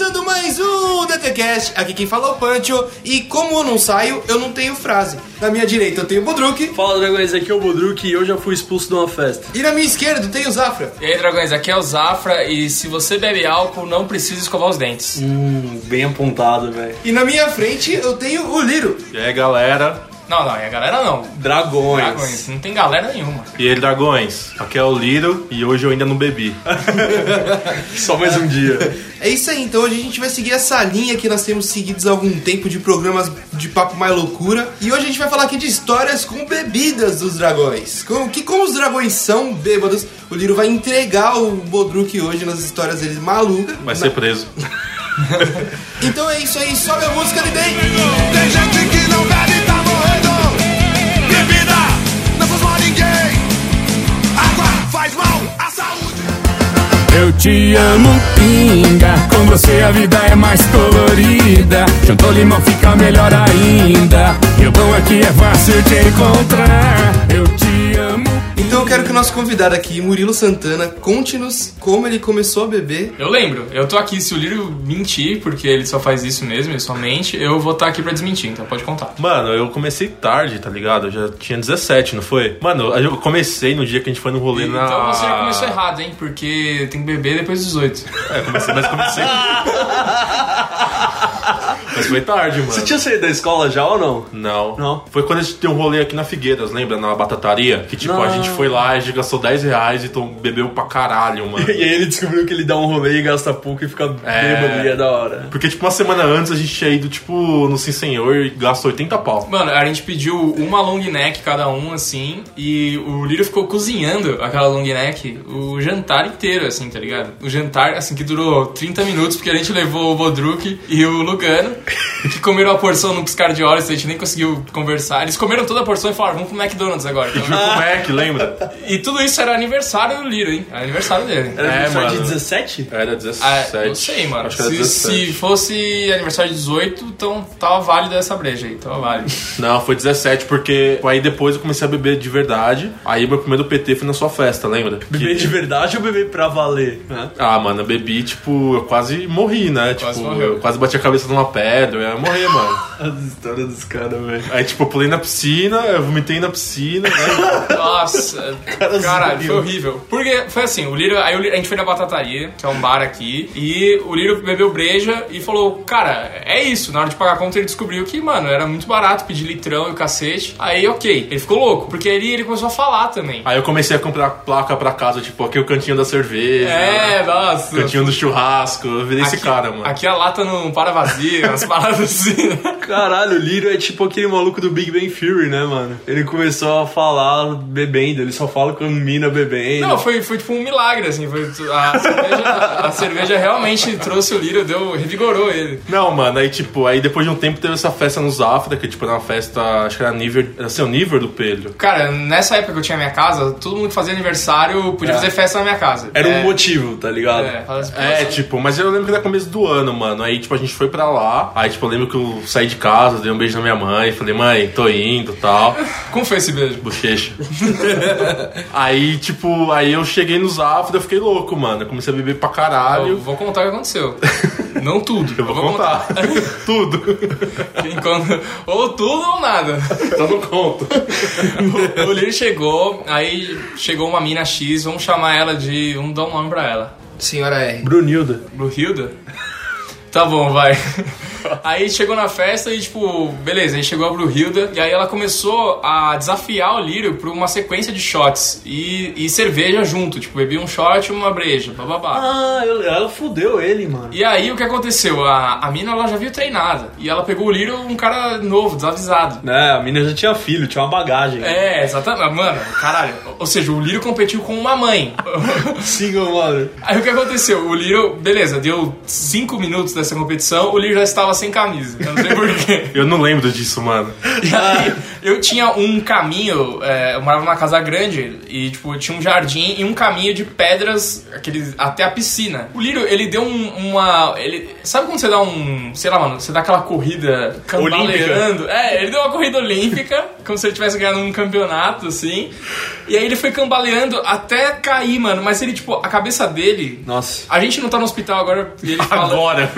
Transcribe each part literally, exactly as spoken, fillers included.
começando mais um DTCast, aqui quem fala é o Pancho. E como eu não saio, eu não tenho frase. Na minha direita eu tenho o Bodruk. Fala, dragões, aqui é o Bodruk e eu já fui expulso de uma festa. E na minha esquerda tem o Zafra. E aí, dragões, aqui é o Zafra e se você bebe álcool, não precisa escovar os dentes. Hum, bem apontado, velho. E na minha frente eu tenho o Liro. E aí, galera... Não, não, é galera não. Dragões. Dragões, não tem galera nenhuma. E aí, dragões, aqui é o Liro e hoje eu ainda não bebi. Só mais um dia. É isso aí, então hoje a gente vai seguir essa linha que nós temos seguidos há algum tempo de programas de Papo Mais Loucura. E hoje a gente vai falar aqui de histórias com bebidas dos dragões. Como, que, como os dragões são bêbados, o Liro vai entregar o Bodruk hoje nas histórias dele malucas. Vai ser preso. Então é isso aí, sobe a música de bem. Tem gente que não bebe e tá morrendo. Bebida não faz mal a ninguém. Água faz mal à saúde. Eu te amo, pinga. Com você a vida é mais colorida. Juntou limão, fica melhor ainda. E o bom aqui é fácil de encontrar. Eu te amo. Então eu quero que o nosso convidado aqui, Murilo Santana, conte-nos como ele começou a beber. Eu lembro, eu tô aqui, se o Liro mentir, porque ele só faz isso mesmo, ele só mente, eu vou estar tá aqui pra desmentir, então pode contar. Mano, eu comecei tarde, tá ligado? Eu já tinha dezessete, não foi? Mano, eu comecei no dia que a gente foi no rolê e, na... Então você já começou errado, hein? Porque tem que beber depois dos dezoito. É, comecei, mas comecei... Mas foi tarde, mano. Você tinha saído da escola já ou não? Não. Não. Foi quando a gente deu um rolê aqui na Figueiras, lembra? Na Batataria. Que tipo, não. A gente foi lá, a gente gastou dez reais, então bebeu pra caralho, mano. E aí ele descobriu que ele dá um rolê e gasta pouco e fica é... bêbado, e é da hora. Porque tipo, uma semana antes a gente tinha ido, tipo, no Sim Senhor e gastou oitenta pau. Mano, a gente pediu uma long neck cada um, assim, e o Liro ficou cozinhando aquela long neck o jantar inteiro, assim, tá ligado? O jantar, assim, que durou trinta minutos, porque a gente levou o Bodruk e o Lugano, que comeram a porção num piscar de olhos, a gente nem conseguiu conversar. Eles comeram toda a porção e falaram, vamos pro McDonald's agora. Então, e vamos pro Mac, lembra? E tudo isso era aniversário do Liro, hein? Era aniversário dele. Era é, aniversário mano. De dezessete? Era dezessete. Ah, não sei, mano. Acho que era se, dezessete. Se fosse aniversário de dezoito, então tava válido essa breja aí, tava válido. Não, foi dezessete, porque aí depois eu comecei a beber de verdade, aí meu primeiro P T foi na sua festa, lembra? Beber que... de verdade ou beber pra valer? Né? Ah, mano, eu bebi, tipo, eu quase morri, né? Quase tipo, morreu. Eu quase bati a cabeça numa pedra. Eu ia morrer, mano. As histórias dos caras, velho. Aí, tipo, eu pulei na piscina, eu vomitei na piscina. Né? Nossa, caralho, caralho, foi horrível. Porque foi assim, o Liro, aí a gente foi na Batataria, que é um bar aqui, e o Liro bebeu breja e falou, cara, é isso. Na hora de pagar a conta, ele descobriu que, mano, era muito barato pedir litrão e o cacete. Aí, ok, ele ficou louco, porque aí ele começou a falar também. Aí eu comecei a comprar placa pra casa, tipo, aqui é o cantinho da cerveja. É, nossa. Cantinho do churrasco, eu virei aqui, esse cara, mano. Aqui a lata não para vazia, paradas assim. Caralho, o Liro é tipo aquele maluco do Big Bang Fury, né, mano? Ele começou a falar bebendo, ele só fala com mina bebendo. Não, foi, foi tipo um milagre, assim. Foi, a, cerveja, a cerveja realmente trouxe o Liro, deu, revigorou ele. Não, mano, aí tipo, aí depois de um tempo teve essa festa no Zafra, que tipo era uma festa, acho que era nível, era seu nível do Pedro. Cara, nessa época que eu tinha minha casa, todo mundo que fazia aniversário podia é. fazer festa na minha casa. Era é. um motivo, tá ligado? É, é, tipo, mas eu lembro que era começo do ano, mano. Aí tipo, a gente foi pra lá. Aí, tipo, eu lembro que eu saí de casa, dei um beijo na minha mãe, falei, mãe, tô indo e tal. Como foi esse beijo? Bochecha. Aí, tipo, aí eu cheguei no Zafra, eu fiquei louco, mano. Eu comecei a beber pra caralho. Eu vou contar o que aconteceu. Não tudo. Eu vou, eu vou contar. contar. Tudo. Enquanto... Ou tudo ou nada. Então não conto. O Liro chegou, aí chegou uma mina X, vamos chamar ela de... Vamos dar um nome pra ela. Senhora R. Brunilda. Brunilda? Tá bom, vai. Aí chegou na festa e, tipo, beleza, aí chegou a Brunilda e aí ela começou a desafiar o Liro pra uma sequência de shots e, e cerveja junto, tipo, bebia um shot e uma breja, bababá. Ah, ela fudeu ele, mano. E aí o que aconteceu? A, a mina, ela já viu treinada e ela pegou o Liro, um cara novo, desavisado. É, a mina já tinha filho, tinha uma bagagem. É, exatamente, mano, caralho. Ou seja, o Liro competiu com uma mãe. Sim, mano. Aí o que aconteceu? O Liro, beleza, deu cinco minutos dessa competição, o Liro já estava sem camisa. Eu não sei porquê. Eu não lembro disso, mano. E aí, eu tinha um caminho, é, eu morava numa casa grande e, tipo, tinha um jardim e um caminho de pedras aqueles, até a piscina. O Liro, ele deu um, uma... Ele, sabe quando você dá um... Sei lá, mano, você dá aquela corrida cambaleando? Olímpica. É, ele deu uma corrida olímpica como se ele tivesse ganhado um campeonato, assim. E aí ele foi cambaleando até cair, mano. Mas ele, tipo, a cabeça dele... Nossa. A gente não tá no hospital agora. E ele fala, agora!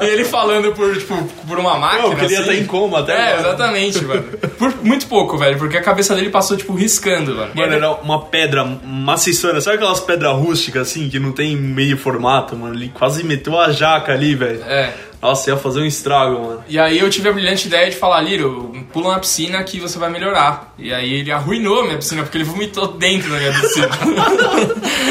E ele, ele falando por, tipo, por uma máquina, eu queria assim, estar em coma até agora. É, exatamente, mano. Por muito pouco, velho. Porque a cabeça dele passou, tipo, riscando, mano. Mano, era uma pedra maciçana. Sabe aquelas pedras rústicas, assim, que não tem meio formato, mano? Ele quase meteu a jaca ali, velho. É. Nossa, ia fazer um estrago, mano. E aí eu tive a brilhante ideia de falar, Liro, pula na piscina que você vai melhorar. E aí ele arruinou minha piscina, porque ele vomitou dentro da minha piscina.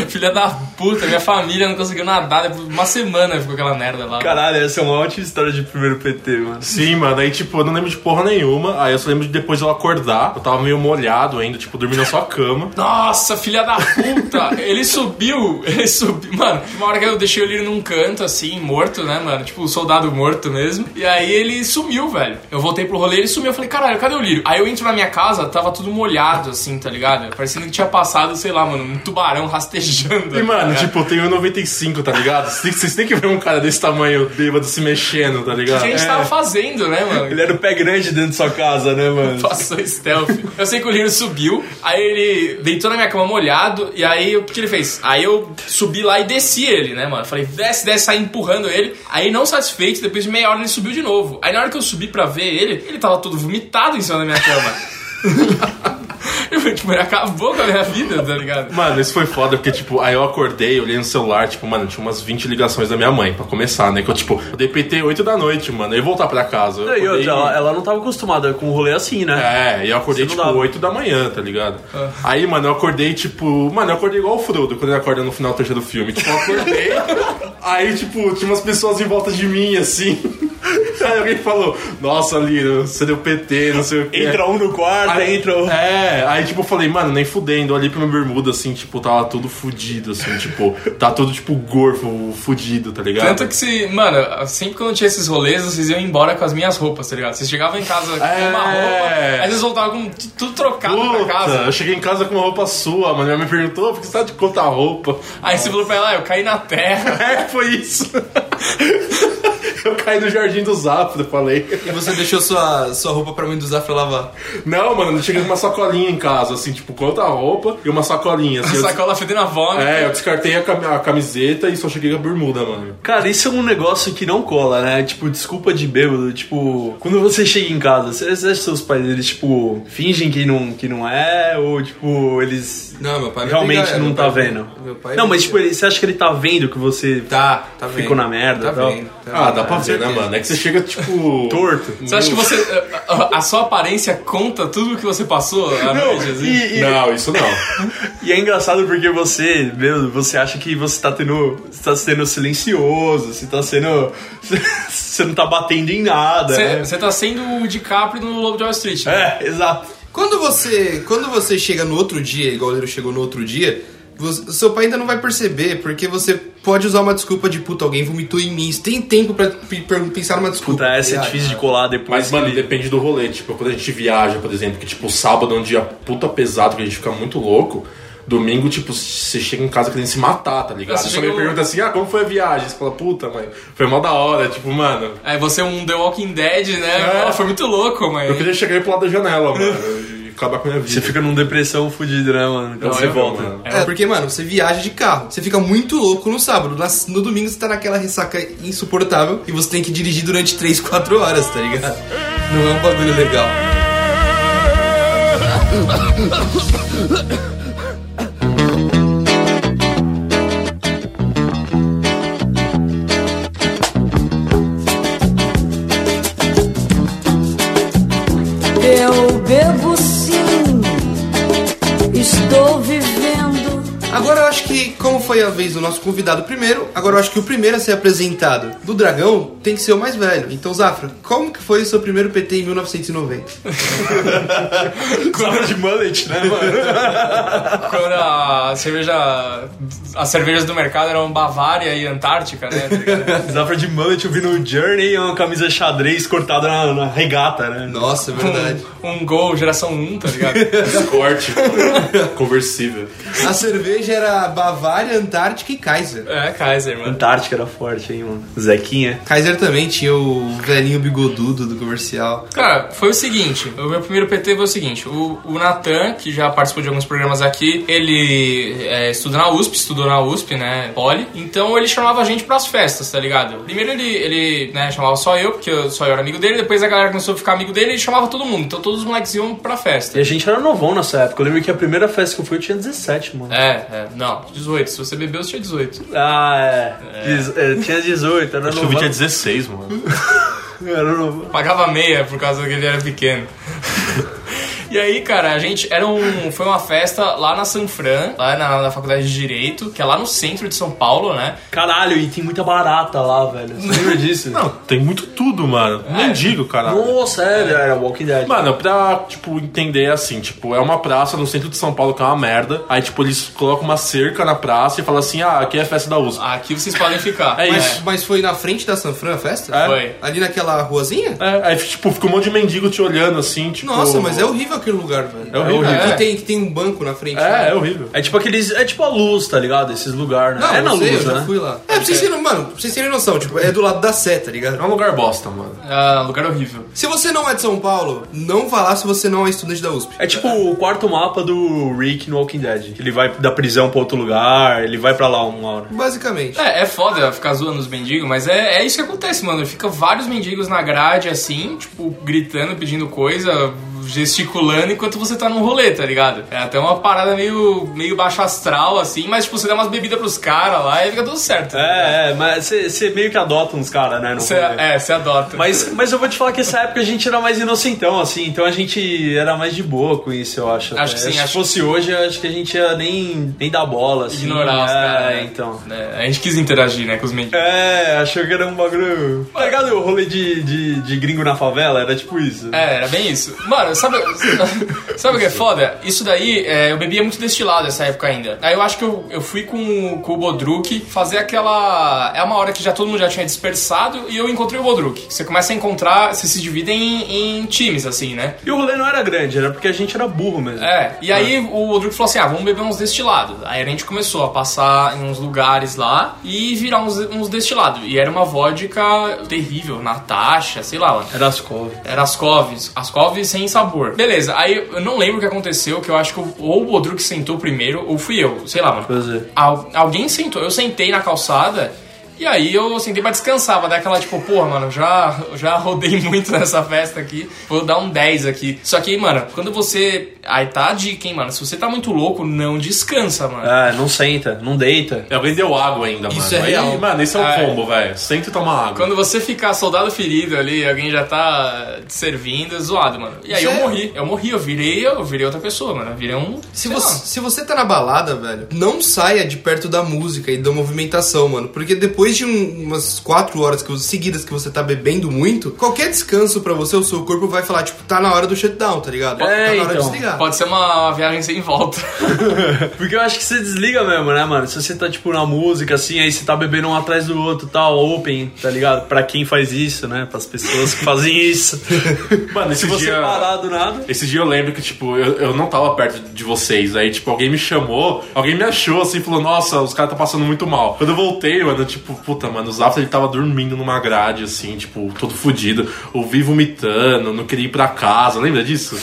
Filha da puta, minha família não conseguiu nadar. Uma semana ficou aquela merda lá. Caralho, essa é uma ótima história de primeiro P T, mano. Sim, mano, aí tipo, eu não lembro de porra nenhuma. Aí eu só lembro de depois eu acordar. Eu tava meio molhado ainda, tipo, dormindo na sua cama. Nossa, filha da puta. Ele subiu, ele subiu. Mano, uma hora que eu deixei o Liro num canto, assim, morto, né, mano? Tipo, o soldado morto mesmo. E aí ele sumiu, velho. Eu voltei pro rolê, ele sumiu. Eu falei, caralho, cadê o Lírio? Aí eu entro na minha casa, tava tudo molhado, assim, tá ligado? Parecendo que tinha passado, sei lá, mano, um tubarão rastejando. E, mano, tá tipo, eu tenho um noventa e cinco, tá ligado? Vocês têm que ver um cara desse tamanho bêbado se mexendo, tá ligado? O que a gente é. tava fazendo, né, mano? Ele era o pé grande dentro de sua casa, né, mano? Passou stealth. Eu sei que o Lírio subiu, aí ele deitou na minha cama molhado, e aí o que ele fez? Aí eu subi lá e desci ele, né, mano? Falei, desce, desce, saí empurrando ele. Aí não satisfeito, depois de meia hora ele subiu de novo. Aí na hora que eu subi pra ver ele, ele tava todo vomitado em cima da minha cama. Eu falei, tipo, ele acabou com a minha vida, tá ligado? Mano, isso foi foda, porque, tipo, aí eu acordei, olhei no celular, tipo, mano, tinha umas vinte ligações da minha mãe, pra começar, né? Que eu, tipo, eu dei P T oito da noite, mano, eu ia voltar pra casa. Eu acordei... e outra, ela não tava acostumada com o rolê assim, né? É, e eu acordei, tipo, dava. oito da manhã, tá ligado? Ah. Aí, mano, eu acordei, tipo, mano, eu acordei igual o Frodo, quando ele acorda no final do terceiro filme. Tipo, eu acordei, aí, tipo, tinha umas pessoas em volta de mim, assim... Aí alguém falou, nossa, Liro, você deu P T, não sei o que. Entra um no quarto, aí, entra um. É, aí tipo eu falei, mano, nem fudendo, ali pra minha bermuda, assim, tipo, tava tudo fudido, assim, tipo, tá todo tipo gorfo, fudido, tá ligado? Tanto que se, mano, sempre que eu não tinha esses rolês, vocês iam embora com as minhas roupas, tá ligado? Vocês chegavam em casa com é... uma roupa, aí vocês voltavam com tudo trocado. Puta, pra casa. Eu cheguei em casa com uma roupa sua, mano, minha mãe me perguntou, por que você tá de conta a roupa? Aí você falou pra ela, eu caí na terra. É, foi isso. Eu caí no jardim do Zafra, eu falei. E você deixou sua, sua roupa pra mim do Zafra lavar? Não, mano, eu cheguei com uma sacolinha em casa, assim, tipo, conta a roupa e uma sacolinha. Assim, a sacola des... fedendo a vômita. É, eu descartei a camiseta e só cheguei com a bermuda, mano. Cara, isso é um negócio que não cola, né? Tipo, desculpa de bêbado, tipo... Quando você chega em casa, você acha que seus pais, eles, tipo, fingem que não, que não é? Ou, tipo, eles... Não, meu pai... Realmente não, não tá vendo. Meu pai... Não, mas, tipo, ele, você acha que ele tá vendo que você... Tá, tá vendo. Ficou na merda e tal? Tá vendo, tá vendo. Ah, dá pra ver, né, mano? É que você chega, tipo... torto. Você acha que você... A, a sua aparência conta tudo o que você passou? Não, noite, assim? e, e... não, isso não. E é engraçado porque você, meu, você acha que você tá tendo... Você tá sendo silencioso, você tá sendo... Você não tá batendo em nada. Você, né? Você tá sendo o DiCaprio no Lobo de Wall Street. Né? É, exato. Quando você, quando você chega no outro dia, igual ele chegou no outro dia... Você, seu pai ainda não vai perceber, porque você pode usar uma desculpa de puta, alguém vomitou em mim. Você tem tempo pra, pra pensar numa desculpa. Puta, essa é, é difícil de colar depois. Mas, mano, ele... depende do rolê. Tipo, quando a gente viaja, por exemplo, que tipo, sábado é um dia puta pesado, que a gente fica muito louco. Domingo, tipo, você chega em casa querendo se matar, tá ligado? Você só me pergunta assim, ah, como foi a viagem? Você fala, puta, mãe, foi mó da hora, tipo, mano... Aí você é um The Walking Dead, né? É. Foi muito louco, mãe. Eu queria chegar aí pro lado da janela, mano. Acabar com a minha vida. Você fica numa depressão fudida, né, mano? Quando você volta. Não, mano. É, porque, mano, você viaja de carro. Você fica muito louco no sábado. No domingo você tá naquela ressaca insuportável e você tem que dirigir durante três, quatro horas, tá ligado? Não é um bagulho legal. Eu bebo sim, estou vivendo. Agora eu acho que, como foi a vez do nosso convidado primeiro, agora eu acho que o primeiro a ser apresentado do Dragão tem que ser o mais velho. Então, Zafra, como que foi o seu primeiro P T em mil novecentos e noventa? Zafra de mullet, né, mano? Quando a cerveja... As cervejas do mercado eram Bavária e Antártica, né? Zafra de mullet, eu vi no Journey, uma camisa xadrez cortada na, na regata, né? Nossa, é verdade. Um, um Gol, geração um, tá ligado? Corte, conversível. A cerveja era Bavária Bavária, Antártica e Kaiser. É, Kaiser, mano. Antártica era forte, hein, mano. Zequinha. Kaiser também tinha o velhinho bigodudo do comercial. Cara, foi o seguinte, o meu primeiro P T foi o seguinte, o, o Natan, que já participou de alguns programas aqui, ele é, estuda na U S P, estudou na U S P, né, poli, então ele chamava a gente pras festas, tá ligado? Primeiro ele, ele né, chamava só eu, porque eu, só eu era amigo dele, depois a galera começou a ficar amigo dele e chamava todo mundo, então todos os moleques iam pra festa. E a gente era novão nessa época, eu lembro que a primeira festa que eu fui eu tinha dezessete, mano. É, é, não, dezoito, se você bebeu você tinha dezoito. Ah, é, é. Dez, é tinha dezoito, era novão. Acho que eu vi tinha dezesseis, mano. Era novão. Pagava meia por causa que ele era pequeno. E aí, cara, a gente era um, foi uma festa lá na Sanfran, lá na, na faculdade de Direito, que é lá no centro de São Paulo, né? Caralho, e tem muita barata lá, velho. Você lembra disso? Não, tem muito tudo, mano. É. Mendigo, caralho. Nossa, é, é. Era Walking Dead. Mano, pra, tipo, entender assim, tipo, é uma praça no centro de São Paulo que é uma merda. Aí, tipo, eles colocam uma cerca na praça e falam assim, ah, aqui é a festa da U S P. Aqui vocês podem ficar. É mas, isso. Mas foi na frente da Sanfran a festa? É. Foi. Ali naquela ruazinha? É, aí, tipo, ficou um monte de mendigo te olhando assim, tipo... Nossa, mas é horrível aquele lugar, velho. É horrível. É. Que, tem, que tem um banco na frente. É, né? É horrível. É tipo aqueles... É tipo a luz, tá ligado? Esses lugares, né? Não, é na sei, luz, eu né? Já fui lá. É, pra vocês terem... Mano, pra vocês terem noção, tipo, é do lado da Sé, tá ligado? É um lugar bosta, mano. É, um lugar horrível. Se você não é de São Paulo, não vá lá se você não é estudante da U S P. É tipo o quarto mapa do Rick no Walking Dead. Ele vai da prisão pra outro lugar, ele vai pra lá uma hora. Basicamente. É, é foda ficar zoando os mendigos, mas é, é isso que acontece, mano. Fica vários mendigos na grade, assim, tipo, gritando, pedindo coisa... gesticulando enquanto você tá num rolê, tá ligado? É até uma parada meio, meio baixo astral, assim, mas tipo, você dá umas bebidas pros caras lá e fica tudo certo. Tá é, é, mas você meio que adota uns caras, né? No cê, é, você adota. Mas, mas eu vou te falar que essa época a gente era mais inocentão, assim, então a gente era mais de boa com isso, eu acho. Acho que sim. Se acho fosse que... hoje, acho que a gente ia nem, nem dar bola, assim. Ignorar os caras. É, né? Então. É, a gente quis interagir, né, com os mendigos. É, achou que era um bagulho... Tá ligado? O rolê de, de, de gringo na favela era tipo isso. É, era bem isso. Mano, Sabe, sabe o que é foda? Isso daí, é, eu bebia muito destilado nessa época ainda. Aí eu acho que eu, eu fui com, com o Bodruk fazer aquela... É uma hora que já todo mundo já tinha dispersado e eu encontrei o Bodruk. Você começa a encontrar, vocês se dividem em, em times, assim, né? E o rolê não era grande, era porque a gente era burro mesmo. É, e aí é. O Bodruk falou assim, ah, vamos beber uns destilados. Aí a gente começou a passar em uns lugares lá e virar uns, uns destilados. E era uma vodka terrível, Natasha, sei lá. Mano. Era Ascov. Era Ascov. Ascov sem sabor. Beleza, aí eu não lembro o que aconteceu, que eu acho que eu, ou o Bodruk sentou primeiro, ou fui eu, sei lá, mano. Pois é. Al, alguém sentou, eu sentei na calçada, e aí eu sentei pra descansar, pra dar aquela tipo, porra, mano, já, já rodei muito nessa festa aqui, vou dar um dez aqui. Só que, mano, quando você... Aí tá a dica, hein, mano, se você tá muito louco, não descansa, mano. É, não senta, não deita. Talvez deu água ainda, mano. Isso é real. Aí, mano, esse é o é. combo, velho. Senta e toma água. Quando você ficar soldado ferido ali, alguém já tá te servindo, zoado, mano. E aí Sério? eu morri, eu morri, eu virei, eu virei outra pessoa, mano. Eu virei um... Se você, se você tá na balada, velho, não saia de perto da música e da movimentação, mano, porque depois Depois de um, umas quatro horas que, seguidas que você tá bebendo muito, qualquer descanso pra você, o seu corpo vai falar, tipo, tá na hora do shutdown, tá ligado? É, tá na hora então, de desligar. Pode ser uma, uma viagem sem volta. Porque eu acho que você desliga mesmo, né, mano? Se você tá, tipo, na música, assim, aí você tá bebendo um atrás do outro, tal, open, tá ligado? Pra quem faz isso, né? Pras pessoas que fazem isso. Mano, esse se você dia, parar do nada... Esse dia eu lembro que, tipo, eu, eu não tava perto de vocês, aí, tipo, alguém me chamou, alguém me achou, assim, falou, nossa, os caras tá passando muito mal. Quando eu voltei, mano, tipo, puta, mano, o Zafra, ele tava dormindo numa grade, assim, tipo, todo fudido. Ouvi vomitando, não queria ir pra casa, lembra disso?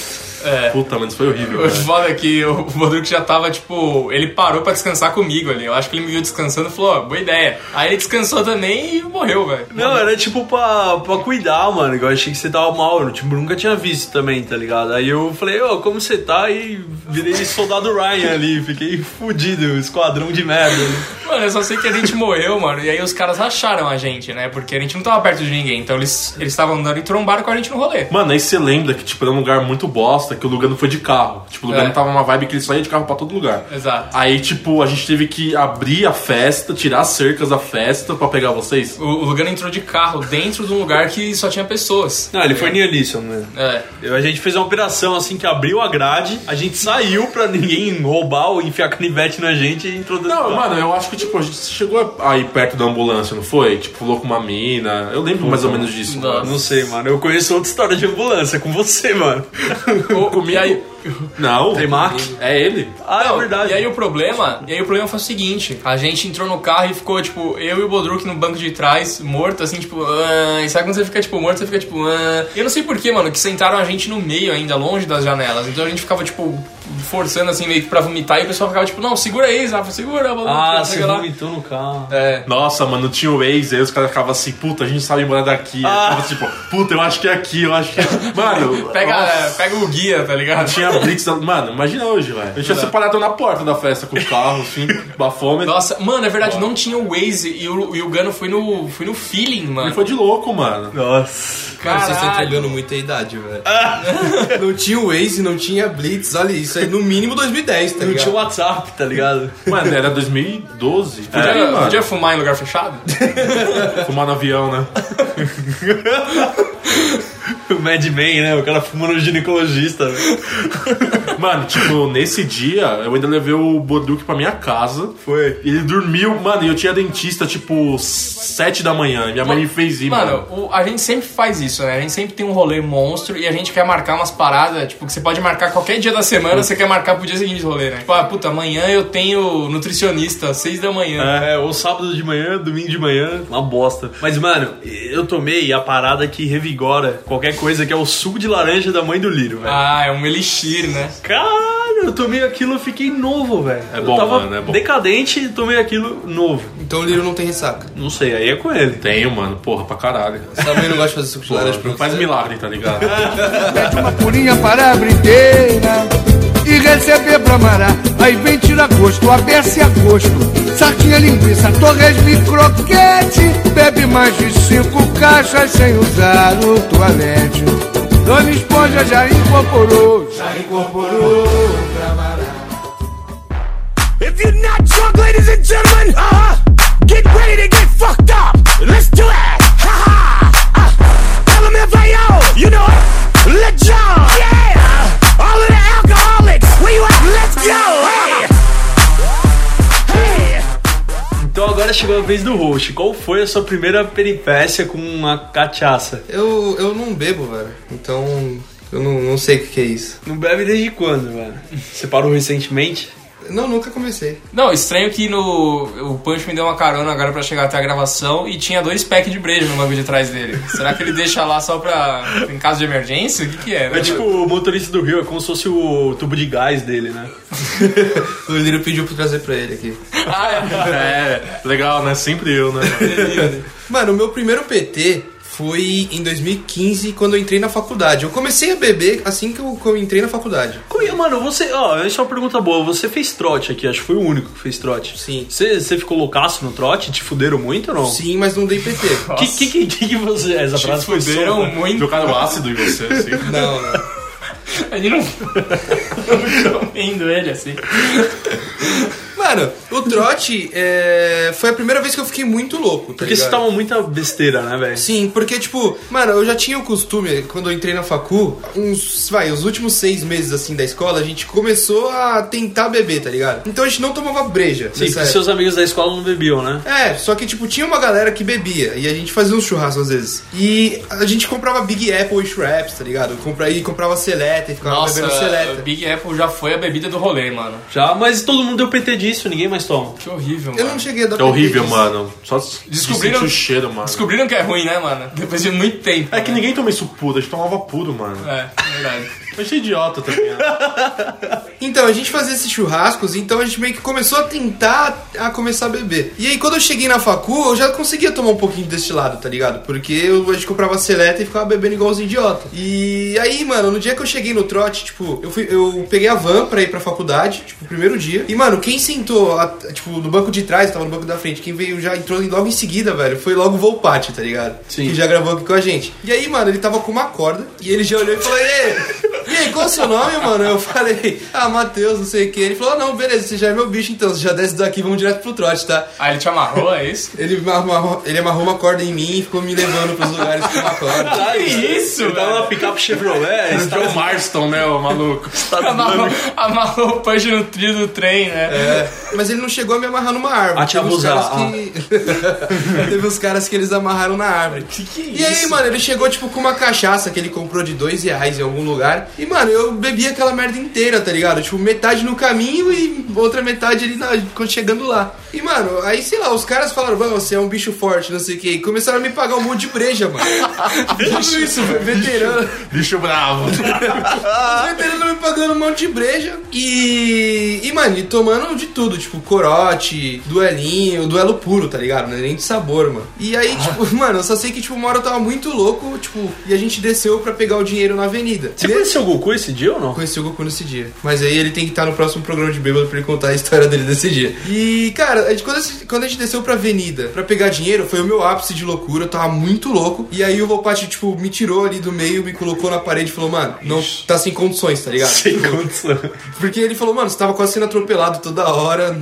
É. Puta, mano, isso foi horrível. O foda que o Bodruk já tava, tipo, ele parou pra descansar comigo ali. Eu acho que ele me viu descansando e falou, ó, oh, boa ideia. Aí ele descansou também e morreu, velho. Não, era tipo pra, pra cuidar, mano. Eu achei que você tava mal, eu tipo, nunca tinha visto também, tá ligado? Aí eu falei, ó, oh, como você tá? E virei soldado Ryan ali, fiquei fudido, esquadrão de merda. Mano, eu só sei que a gente morreu, mano. E aí os caras racharam a gente, né? Porque a gente não tava perto de ninguém. Então eles estavam andando e trombaram com a gente no rolê. Mano, aí você lembra que, tipo, era um lugar muito bosta, que o Lugano foi de carro. Tipo, o Lugano é. tava uma vibe que ele saía de carro pra todo lugar. Exato. Aí, tipo, a gente teve que abrir a festa, tirar as cercas da festa pra pegar vocês. O, o Lugano entrou de carro dentro de um lugar que só tinha pessoas. Não, ele é. foi nielício, né? É. Eu, a gente fez uma operação, assim, que abriu a grade, a gente saiu pra ninguém roubar ou enfiar canivete na gente e entrou dentro. Não, do mano, eu acho que, tipo, a gente chegou aí perto da ambulância, não foi? Tipo, pulou com uma mina. Eu lembro uhum. mais ou menos disso. Não sei, mano. Eu conheço outra história de ambulância com você, mano. Goku, e aí... Não. Trimac. É ele. Ah, não, é verdade. E aí o problema, e aí o problema foi o seguinte, a gente entrou no carro e ficou, tipo, eu e o Bodruk no banco de trás, morto, assim, tipo, ah, e sabe quando você fica, tipo, morto, você fica, tipo, ah. Eu não sei porquê, mano, que sentaram a gente no meio ainda, longe das janelas, então a gente ficava, tipo, forçando, assim, meio que pra vomitar, e o pessoal ficava, tipo, não, segura aí, Zafra, segura, Bodruk. Ah, você vomitou no carro. É. Nossa, mano, tinha o Waze, aí os caras ficavam assim, puta, a gente sabe embora daqui. Ah. Aí, tipo, puta, eu acho que é aqui, eu acho que é... Mano... pega, pega o guia, tá ligado? Tinha Blitz, mano, imagina hoje, velho. Eu tinha separado na porta da festa com o carro, assim, bafômetro. Nossa, mano, é verdade, não tinha o Waze e o, e o Gano foi no, foi no feeling, mano. Ele foi de louco, mano. Nossa. Caralho. Vocês estão entregando muita idade, velho. Ah. Não tinha o Waze, não tinha Blitz, olha isso aí, no mínimo dois mil e dez, tá ligado? Não tinha o WhatsApp, tá ligado? Mano, era dois mil e doze. Podia, é, mano. Podia fumar em lugar fechado? Fumar no avião, né? O Mad Men, né? O cara fumando no ginecologista, velho. Mano, tipo, nesse dia, eu ainda levei o Bodruk pra minha casa. Foi. Ele dormiu, mano, e eu tinha dentista, tipo, sete da manhã. E minha mãe me fez ir, mano. Mano, o, a gente sempre faz isso, né? A gente sempre tem um rolê monstro e a gente quer marcar umas paradas, tipo, que você pode marcar qualquer dia da semana, você quer marcar pro dia seguinte o rolê, né? Tipo, ah, puta, amanhã eu tenho nutricionista, seis da manhã. É, ou sábado de manhã, domingo de manhã, uma bosta. Mas, mano, eu tomei a parada que revigora qualquer coisa, que é o suco de laranja da mãe do Liro, velho. Ah, é um elixir, né? Caralho, eu tomei aquilo e fiquei novo, velho. É bom, eu tava, mano, é bom. Decadente e tomei aquilo novo. Então o Liro não tem ressaca? Não sei, aí é com ele. Tenho, mano, porra, pra caralho. Você também não gosta de fazer suco de laranja pra você? Faz milagre, tá ligado? Mete uma purinha para a brinqueira e receber pra marar. Aí vem tira gosto, aberce a gosto, sardinha, linguiça, torresmo e croquete. Bebe mais de cinco caixas sem usar o toalete. Dona Esponja já incorporou, já incorporou pra marar. If you're not drunk, ladies and gentlemen, uh-huh, get ready to get fucked up. Let's do it, ha-ha, uh, L M F A O, you know it, let go, yeah. All of the alcoholics, where you at? Let's go! Hey! Hey! Então agora chegou a vez do host. Qual foi a sua primeira peripécia com uma cachaça? Eu, eu não bebo, velho. Então eu não, não sei o que, que é isso. Não bebe desde quando, velho? Você parou recentemente? Não, nunca comecei. Não, estranho que no... o Punch me deu uma carona agora pra chegar até a gravação e tinha dois packs de breja no banco de trás dele. Será que ele deixa lá só pra... em caso de emergência? O que que é? Né? É tipo o motorista do Rio, é como se fosse o tubo de gás dele, né? O Liro pediu pra trazer pra ele aqui. Ah, é. É, legal, né? Sempre eu, né? Mano, o meu primeiro P T... foi em dois mil e quinze, quando eu entrei na faculdade. Eu comecei a beber assim que eu, que eu entrei na faculdade. Mano, você... ó, essa é uma pergunta boa. Você fez trote aqui, acho que foi o único que fez trote. Sim. Você, você ficou loucaço no trote? Te fuderam muito ou não? Sim, mas não dei P T. Que que, que que que você... essa te frase foi fuderam muito. Trocaram ácido em você, assim. Não, não. Ele não... não tô vendo ele assim. Mano, o trote é... foi a primeira vez que eu fiquei muito louco, tá Porque ligado? Você tava muita besteira, né, velho? Sim, porque, tipo... mano, eu já tinha o costume, quando eu entrei na facu... uns... vai, os últimos seis meses, assim, da escola... a gente começou a tentar beber, tá ligado? Então a gente não tomava breja. Sim, porque seus amigos da escola não bebiam, né? É, só que, tipo, tinha uma galera que bebia. E a gente fazia uns churrascos, às vezes. E a gente comprava Big Apple e Shraps, tá ligado? E comprava Seleta e ficava Nossa, bebendo Seleta. Nossa, Big Apple já foi a bebida do rolê, mano. Já, mas todo mundo deu P T disso. Isso, ninguém mais toma. Que horrível, mano. Eu não cheguei a dar P T. É horrível, mano. Só descobriram o cheiro, mano. Descobriram que é ruim, né, mano? Depois de muito tempo. É, mano, que ninguém toma isso puro. A gente tomava puro, mano. É, verdade. Eu achei idiota também, né? Então, a gente fazia esses churrascos, então a gente meio que começou a tentar a começar a beber. E aí, quando eu cheguei na facu, eu já conseguia tomar um pouquinho desse lado, tá ligado? Porque eu, a gente comprava seleta e ficava bebendo igual os idiotas. E aí, mano, no dia que eu cheguei no trote, tipo, eu, fui, eu peguei a van pra ir pra faculdade, tipo, o primeiro dia. E, mano, quem se tipo, no banco de trás, eu tava no banco da frente. Quem veio já entrou logo em seguida, velho. Foi logo o Volpati, tá ligado? Sim. Que já gravou aqui com a gente. E aí, mano, ele tava com uma corda. E ele já olhou e falou: e aí, qual é o seu nome, mano? Eu falei: ah, Matheus, não sei o que. Ele falou: ah, não, beleza, você já é meu bicho, então. Você já desce daqui, vamos direto pro trote, tá? Ah, ele te amarrou, é isso? Ele amarrou, ele amarrou uma corda em mim e ficou me levando pros lugares com uma corda. Caralho, que isso? Ele tava na picape Chevrolet. Ele entrou o Marston, né, o maluco? Amarrou, amarrou o punch no trilho do trem, né? É. Mas ele não chegou a me amarrar numa árvore. A te abusar. Que... teve uns caras que eles amarraram na árvore. Que que é e isso? Aí, mano, ele chegou, tipo, com uma cachaça que ele comprou de dois reais em algum lugar. E, mano, eu bebi aquela merda inteira, tá ligado? Tipo, metade no caminho e outra metade ali na, chegando lá. E, mano, aí, sei lá, os caras falaram, mano, você é um bicho forte, não sei o que. E começaram a me pagar um monte de breja, mano. Bicho, isso, veterano. Bicho, bicho bravo. Os veteranos me pagando um monte de breja. E, e mano, e tomando de tudo, tipo, corote, duelinho, duelo puro, tá ligado? Não é nem de sabor, mano. E aí, ah. tipo, mano, eu só sei que, tipo, uma hora eu tava muito louco, tipo, e a gente desceu pra pegar o dinheiro na avenida. Você conheceu o Goku esse dia ou não? Conheci o Goku nesse dia. Mas aí ele tem que estar no próximo programa de bêbado pra ele contar a história dele desse dia. E, cara, a gente, quando, a, quando a gente desceu pra avenida pra pegar dinheiro, foi o meu ápice de loucura, eu tava muito louco. E aí o Volpati, tipo, me tirou ali do meio, me colocou na parede e falou, mano, não, tá sem condições, tá ligado? Sem tipo, condições. Porque ele falou, mano, você tava quase sendo atropelado toda hora.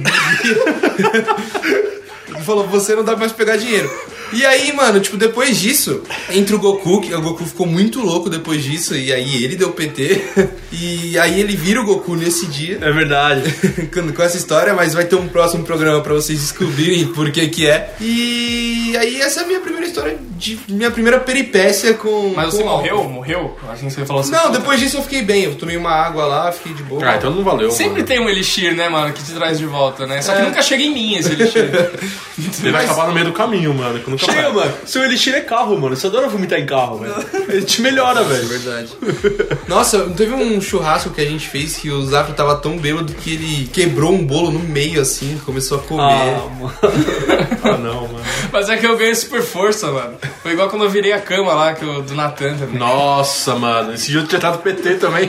Ele falou, você não dá mais pra pegar dinheiro. E aí, mano, tipo, depois disso, entre o Goku, que o Goku ficou muito louco depois disso, e aí ele deu P T, e aí ele vira o Goku nesse dia. É verdade. Com essa história, mas vai ter um próximo programa pra vocês descobrirem por que que é. E aí essa é a minha primeira história, de minha primeira peripécia com... Mas você com morreu? Álcool. Morreu? Acho que você falou assim. Não, depois disso eu fiquei bem, eu tomei uma água lá, fiquei de boa. Ah, então não valeu. Sempre mano. Tem um elixir, né, mano, que te traz de volta, né? Só que é. Nunca chega em mim esse elixir. Ele vai mas... acabar no meio do caminho, mano, quando chega, mano. Seu elixir é carro, mano. Você adora vomitar em carro, velho. Ele te melhora, velho. É verdade. Nossa, teve um churrasco que a gente fez que o Zafra tava tão bêbado que ele quebrou um bolo no meio, assim. Começou a comer. Ah, mano. Ah, não, mano. Mas é que eu ganhei super força, mano. Foi igual quando eu virei a cama lá, que eu, do Natan também. Nossa, mano. Esse dia eu tinha dado P T também.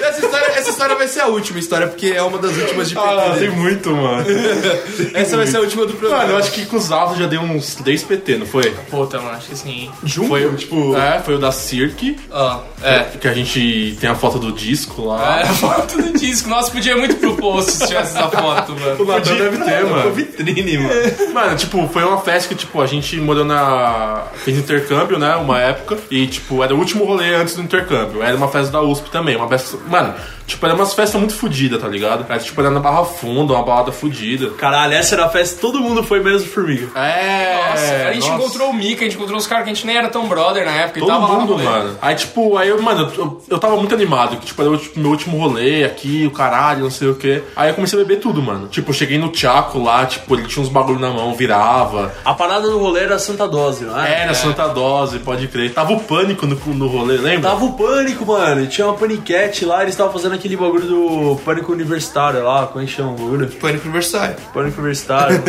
Essa história, essa história vai ser a última história, porque é uma das últimas de P T. Ah, tem muito, mano. Essa tem vai muito. Ser a última do programa. Mano, eu acho que com o Zafra já deu uns dez P T, não foi? Puta, mano, acho que sim. Junto? Foi, tipo, é. Foi o da Cirque. Ah, é. Que a gente tem a foto do disco lá. É, a foto do disco. Nossa, podia muito pro post se tivesse essa foto, mano. O Natan deve ter, mano. Foi vitrine, mano. É. Mano, tipo, foi uma festa que, tipo, a gente morou na... Fez intercâmbio, né, uma época. E, tipo, era o último rolê antes do intercâmbio. Era uma festa da U S P também, uma festa... Mano... Tipo, era umas festas muito fodidas, tá ligado? Era, tipo, era na Barra Funda, uma balada fodida. Caralho, essa era a festa que todo mundo foi, menos o Formiga. É, nossa, a gente nossa. encontrou o Mika, a gente encontrou os caras que a gente nem era tão brother na época. Todo e tava mundo, lá mano. Aí, tipo, aí, eu, mano, eu, eu tava muito animado. Que, tipo, era o tipo, meu último rolê aqui, o caralho, não sei o quê. Aí eu comecei a beber tudo, mano. Tipo, eu cheguei no Tchaco lá, tipo, ele tinha uns bagulho na mão, virava. A parada do rolê era Santa Dose, não é? Era é. Santa Dose, pode crer. Tava o pânico no, no rolê, lembra? Tava o pânico, mano. Tinha uma paniquete lá, eles estavam fazendo aquele bagulho do Pânico Universitário lá, como é que chama o bagulho? Pânico Universitário. Pânico Universitário.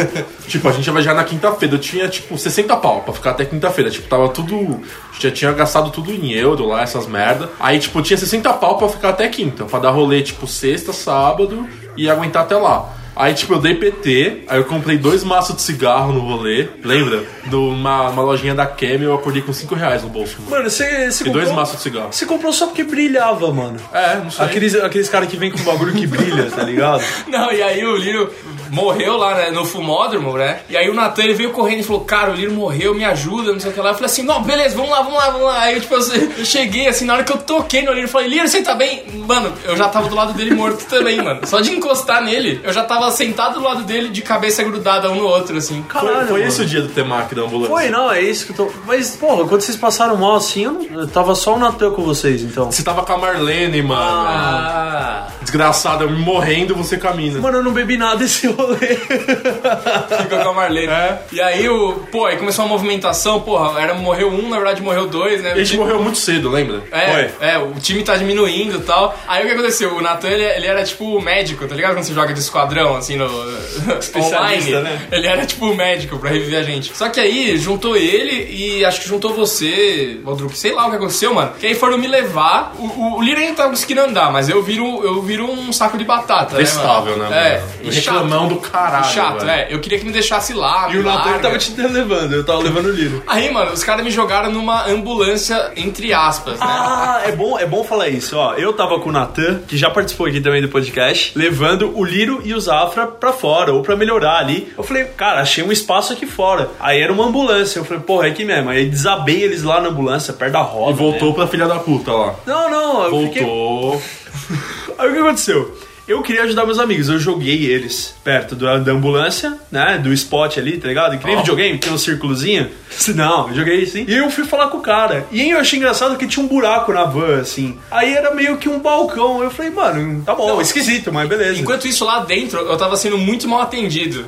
Tipo, a gente ia viajar na quinta-feira, eu tinha, tipo, sessenta pau pra ficar até quinta-feira. Tipo, tava tudo... Já tinha gastado tudo em euro lá, essas merda. Aí, tipo, eu tinha sessenta pau pra ficar até quinta, pra dar rolê, tipo, sexta, sábado e aguentar até lá. Aí, tipo, eu dei P T, aí eu comprei dois maços de cigarro no rolê, lembra? Numa uma lojinha da Camel, eu acordei com cinco reais no bolso. Mano, mano você, você comprou... dois maços de cigarro. Você comprou só porque brilhava, mano. É, não sei. Aqueles, aqueles caras que vêm com bagulho que brilha, tá ligado? Não, e aí o Liro morreu lá, né, no fumódromo, né? E aí o Natan, ele veio correndo e falou, cara, o Liro morreu, me ajuda, não sei o que lá. Eu falei assim, não, beleza, vamos lá, vamos lá, vamos lá. Aí, tipo, eu cheguei, assim, na hora que eu toquei no Liro, eu falei, Liro, você tá bem? Mano, eu já tava do lado dele morto também, mano. Só de encostar nele, eu já tava sentado do lado dele, de cabeça grudada um no outro, assim. Caralho, foi, foi esse o dia do Temac da ambulância? Foi, não, é isso que eu tô... Mas, porra, quando vocês passaram mal assim, eu, não... eu tava só o Natan com vocês, então. Você tava com a Marlene, mano. Ah. Desgraçada, morrendo, você camina. Mano, eu não bebi nada esse rolê. Fica com a Marlene. É. E aí, o... pô, aí começou uma movimentação, porra, era... morreu um, na verdade morreu dois, né? A gente morreu muito cedo, lembra? É, foi. É, o time tá diminuindo e tal. Aí o que aconteceu? O Natan, ele, ele era tipo médico, tá ligado? Quando você joga de esquadrão, assim, no online, né? Ele era tipo médico pra reviver a gente. Só que aí juntou ele e acho que juntou você, Aldruque, sei lá o que aconteceu, mano. Que aí foram me levar. O, o, o Lira ainda tava conseguindo andar, mas eu viro, eu viro um saco de batata. Prestável, né, mano? Né, é, mano? Reclamão do caralho. Chato, velho. É. Eu queria que me deixasse lá. E o Natan tava te levando, eu tava levando o Lira. Aí, mano, os caras me jogaram numa ambulância, entre aspas, né? Ah, é bom, é bom falar isso, ó. Eu tava com o Natan, que já participou aqui também do podcast, levando o Liro e o Zafra pra fora, ou pra melhorar ali. Eu falei, cara, achei um espaço aqui fora. Aí era uma ambulância, eu falei, porra, é aqui mesmo. Aí desabei eles lá na ambulância, perto da roda. E voltou, né, pra filha da puta lá. Não, não, eu voltou. Fiquei... Aí o que aconteceu? Eu queria ajudar meus amigos, eu joguei eles perto do, da ambulância, né, do spot ali, tá ligado? Que nem videogame, que tem um círculozinho. Não, eu joguei assim. E eu fui falar com o cara. E aí eu achei engraçado que tinha um buraco na van, assim. Aí era meio que um balcão. Eu falei, mano, tá bom, não, esquisito, mas beleza. Enquanto isso, lá dentro, eu tava sendo muito mal atendido.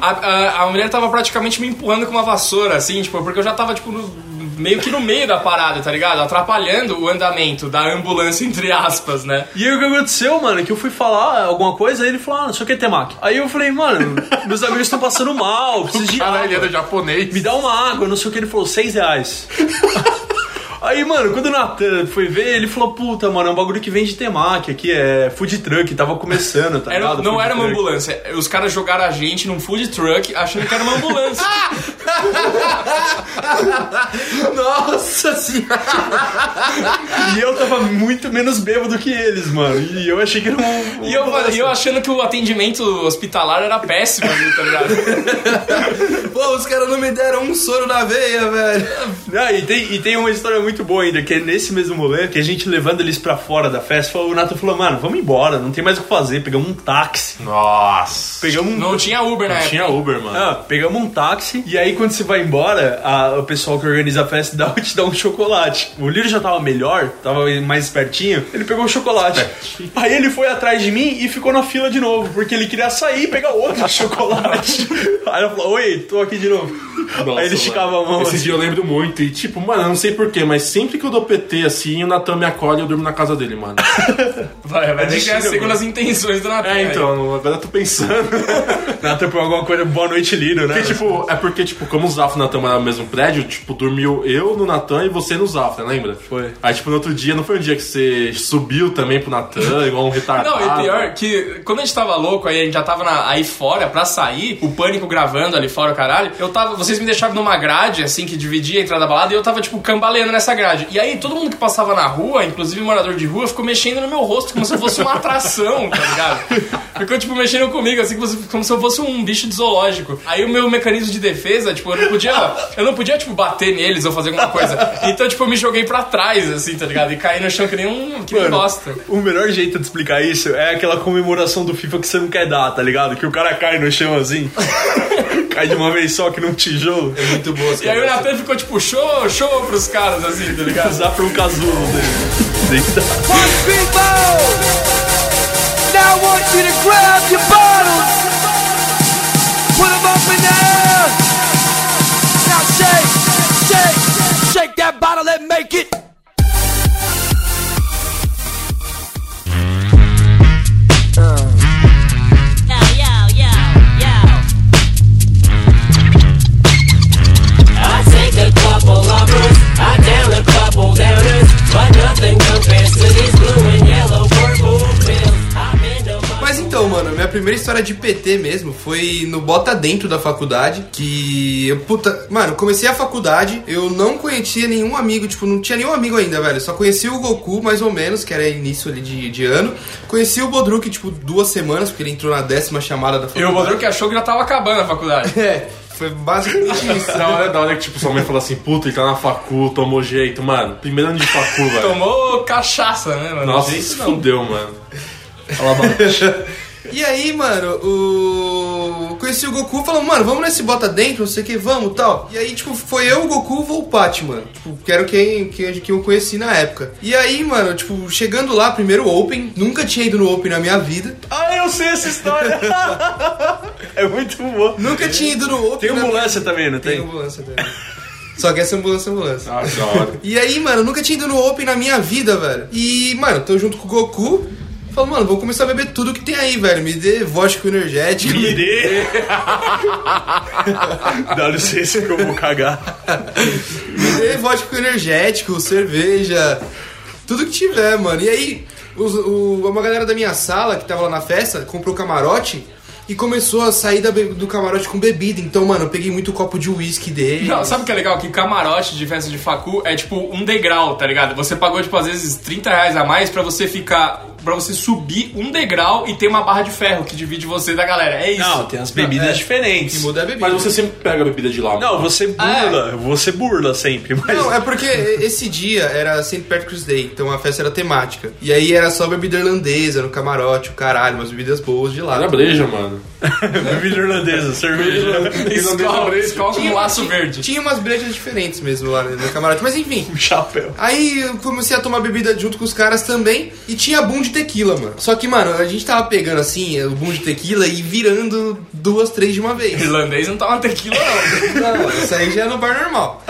a, a, a mulher tava praticamente me empurrando com uma vassoura, assim, tipo, porque eu já tava, tipo, no... meio que no meio da parada, tá ligado? Atrapalhando o andamento da ambulância, entre aspas, né? E aí o que aconteceu, mano, que eu fui falar alguma coisa, aí ele falou, ah, não sei o que, Temaki. Aí eu falei, mano, meus amigos estão passando mal, preciso de água. Caralho, era japonês. Me dá uma água, não sei o que, ele falou, seis reais. Aí, mano, quando o Natan foi ver, ele falou, puta, mano, é um bagulho que vende temaki aqui, é food truck, tava começando, tá ligado? Era, não food era truck. Uma ambulância, os caras jogaram a gente num food truck achando que era uma ambulância. Nossa senhora! E eu tava muito menos bêbado que eles, mano, e eu achei que era um... E eu, eu achando que o atendimento hospitalar era péssimo, tá ligado? Pô, os caras não me deram um soro na veia, velho. Ah, e, tem, e tem uma história muito... muito boa ainda, que é nesse mesmo rolê que a gente levando eles pra fora da festa, o Nato falou, mano, vamos embora, não tem mais o que fazer, pegamos um táxi. Nossa. Pegamos um... Não tinha Uber, né? Não época. Tinha Uber, mano. Ah, pegamos um táxi, e aí quando você vai embora, a, o pessoal que organiza a festa dá, te dá um chocolate. O Liro já tava melhor, tava mais espertinho, ele pegou o chocolate. Espertinho. Aí ele foi atrás de mim e ficou na fila de novo, porque ele queria sair e pegar outro chocolate. Aí ela falou, oi, tô aqui de novo. Nossa, aí ele esticava a mão. Esse assim. Dia eu lembro muito, e tipo, mano, eu não sei porquê, mas sempre que eu dou P T assim, o Natan me acolhe e eu durmo na casa dele, mano. Vai, vai ter que é segundo as intenções do Natan. É, então, agora eu tô pensando. Natan por alguma coisa, boa noite, Lino, né? Porque, tipo, é porque, tipo, como o Zafra e o Natan moravam no mesmo prédio, tipo, dormiu eu no Natan e você no Zafra, lembra? Foi. Aí, tipo, no outro dia, não foi um dia que você subiu também pro Natan, igual um retardado? Não, e pior que, quando a gente tava louco, aí a gente já tava na, aí fora pra sair, o pânico gravando ali fora, o caralho, eu tava, vocês me deixavam numa grade, assim, que dividia a entrada da balada, e eu tava, tipo, cambaleando nessa grade. E aí todo mundo que passava na rua, inclusive morador de rua, ficou mexendo no meu rosto como se eu fosse uma atração, tá ligado? Ficou, tipo, mexendo comigo, assim, como se eu fosse um bicho de zoológico. Aí o meu mecanismo de defesa, tipo, eu não podia, eu não podia, tipo, bater neles ou fazer alguma coisa. Então, tipo, eu me joguei pra trás, assim, tá ligado? E caí no chão que nem um... que nem bosta. O melhor jeito de explicar isso é aquela comemoração do FIFA que você não quer dar, tá ligado? Que o cara cai no chão, assim, cai de uma vez só que num tijolo. É muito boa. E aí o Natan ficou, tipo, show, show pros caras, assim. Tá ligado? Zafra um casulo dele. Fuck people! Now I want you to grab your bottles! Put them up in the air! Now shake, shake, shake that bottle and make it! Uh. A couple uppers, I down a couple downers, but nothing compares to these blue and yellow purple pills. Mas então, mano, minha primeira história de P T mesmo foi no Bota Dentro da faculdade, que eu, puta... Mano, comecei a faculdade, eu não conhecia nenhum amigo, tipo, não tinha nenhum amigo ainda, velho. Só conhecia o Goku, mais ou menos, que era início ali de, de ano. Conheci o Bodruk, tipo, duas semanas, porque ele entrou na décima chamada da faculdade. E o Bodruk achou que já tava acabando a faculdade. É, foi basicamente isso. Da hora, da hora que, tipo, sua mãe falou assim, puta, ele tá na facu, tomou jeito, mano. Primeiro ano de facu, velho. Tomou cachaça, né, mano? Nossa, isso fudeu, mano. E aí, mano, o... conheci o Goku, falou, mano, vamos nesse Bota Dentro, não sei o que, vamos, tal. E aí, tipo, foi eu, o Goku e o Volpati, mano. Tipo, que era quem, quem, quem eu conheci na época. E aí, mano, tipo, chegando lá, primeiro Open. Nunca tinha ido no Open na minha vida. Ah, eu sei essa história. É muito bom. Nunca tinha ido no Open. Tem ambulância minha... também, não tem? Tem ambulância também. Só que essa ambulância, ambulância. Ah, da hora. E aí, mano, nunca tinha ido no Open na minha vida, velho. E, mano, tô junto com o Goku... Falei, mano, vou começar a beber tudo que tem aí, velho. Me dê vodka energético. Me dê. Dá licença que eu vou cagar. Me dê vodka energético, cerveja, tudo que tiver, mano. E aí, os, o, uma galera da minha sala que tava lá na festa comprou camarote e começou a sair da, do camarote com bebida. Então, mano, eu peguei muito copo de uísque dele. Não, sabe o que é legal? Que camarote de festa de facu é tipo um degrau, tá ligado? Você pagou, tipo, às vezes trinta reais a mais pra você ficar... pra você subir um degrau e tem uma barra de ferro que divide você da galera. É isso. Não, tem as bebidas é. diferentes. Que muda a bebida. Mas você sempre pega a bebida de lá. Não, você burla. É. Você burla sempre. Mas... Não, é porque esse dia era Saint Patrick's Day, então a festa era temática. E aí era só bebida irlandesa no camarote, o caralho, umas bebidas boas de lá. Era breja, mano. Bebida irlandesa, cerveja. Skol com laço verde. Tinha umas brejas diferentes mesmo lá no camarote, mas enfim. Um chapéu. Aí eu comecei a tomar bebida junto com os caras também e tinha boom de tequila, mano. Só que, mano, a gente tava pegando assim o boom de tequila e virando duas, três de uma vez. Irlandês não tá uma tequila, não. Não, isso aí já é no bar normal.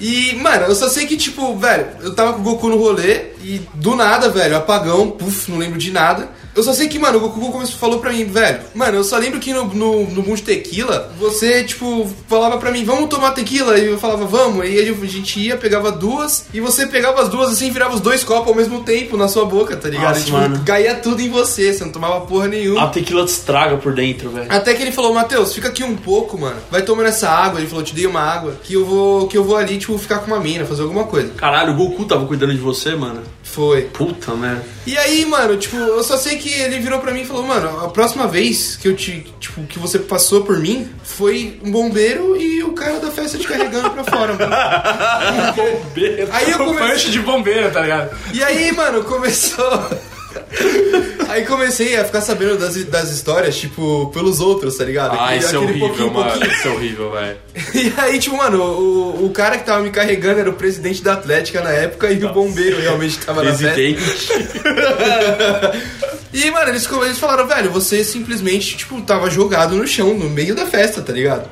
E, mano, eu só sei que, tipo, velho, eu tava com o Goku no rolê e do nada, velho, apagão, puf, não lembro de nada. Eu só sei que, mano, o Goku começou, falou pra mim, velho, mano, eu só lembro que no, no, no mundo de tequila, você, tipo, falava pra mim, vamos tomar tequila, e eu falava, vamos, e aí a gente ia, pegava duas, e você pegava as duas, assim, virava os dois copos ao mesmo tempo na sua boca, tá ligado? Nossa, e, tipo, mano, caía tudo em você, você não tomava porra nenhuma. A tequila te estraga por dentro, velho. Até que ele falou, Matheus, fica aqui um pouco, mano, vai tomando essa água, ele falou, te dei uma água, que eu vou, que eu vou ali, tipo, ficar com uma mina, fazer alguma coisa. Caralho, o Goku tava cuidando de você, mano? Foi. Puta, né? E aí, mano, tipo, eu só sei que ele virou pra mim e falou, mano, a próxima vez que eu te, tipo, que você passou por mim, foi um bombeiro e o cara da festa te carregando pra fora, mano. Bombeiro. Aí eu comecei... Um punch de bombeiro, tá ligado? E aí, mano, começou... Aí comecei a ficar sabendo das, das histórias, tipo, pelos outros, tá ligado? Ah, isso é horrível, mano. Isso é horrível, velho. E aí, tipo, mano, o, o cara que tava me carregando era o presidente da Atlética na época e Nossa. o bombeiro realmente tava na festa. E, mano, eles, eles falaram, velho, você simplesmente, tipo, tava jogado no chão, no meio da festa, tá ligado?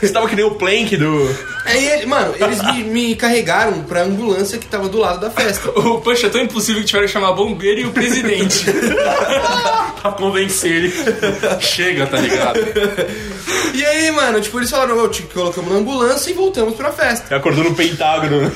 Você tava que nem o plank do... Aí, mano, eles me, me carregaram pra ambulância que tava do lado da festa. O punch é tão impossível que tiveram que chamar bombeiro e o presidente. Pra convencer ele. Chega, tá ligado? E aí, mano, tipo, eles falaram, eu, tipo, colocamos na ambulância e voltamos pra festa. Ele acordou no Pentágono.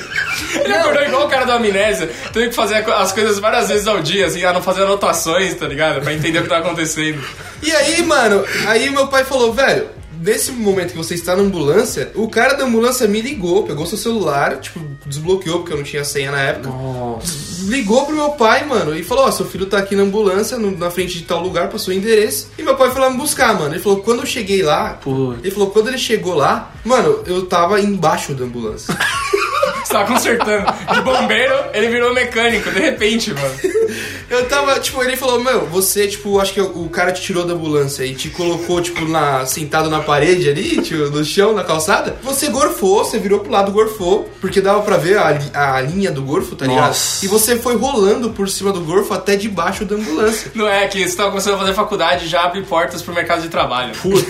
Ele não. acordou igual o cara da amnésia. Teve que fazer as coisas várias vezes ao dia, assim, a não fazer anotações, tá ligado? Pra entender o que tava acontecendo. E aí, mano, aí meu pai falou, velho, nesse momento que você está na ambulância, o cara da ambulância me ligou, pegou seu celular, tipo, desbloqueou, porque eu não tinha senha na época. Nossa. Ligou pro meu pai, mano, e falou, ó, oh, seu filho tá aqui na ambulância, no, na frente de tal lugar, passou o endereço. E meu pai foi lá me buscar, mano. Ele falou, quando eu cheguei lá... Pô. Ele falou, quando ele chegou lá, mano, eu tava embaixo da ambulância. Você tava consertando. De bombeiro, ele virou mecânico, de repente, mano. Eu tava, tipo, ele falou, meu, você, tipo, acho que o cara te tirou da ambulância e te colocou, tipo, na, sentado na parede ali, tipo, no chão, na calçada. Você gorfou, você virou pro lado, gorfou, porque dava pra ver a, a linha do gorfo, tá ligado? Nossa. E você foi rolando por cima do gorfo até debaixo da ambulância. Não é que você tava começando a fazer faculdade e já abre portas pro mercado de trabalho. Puta.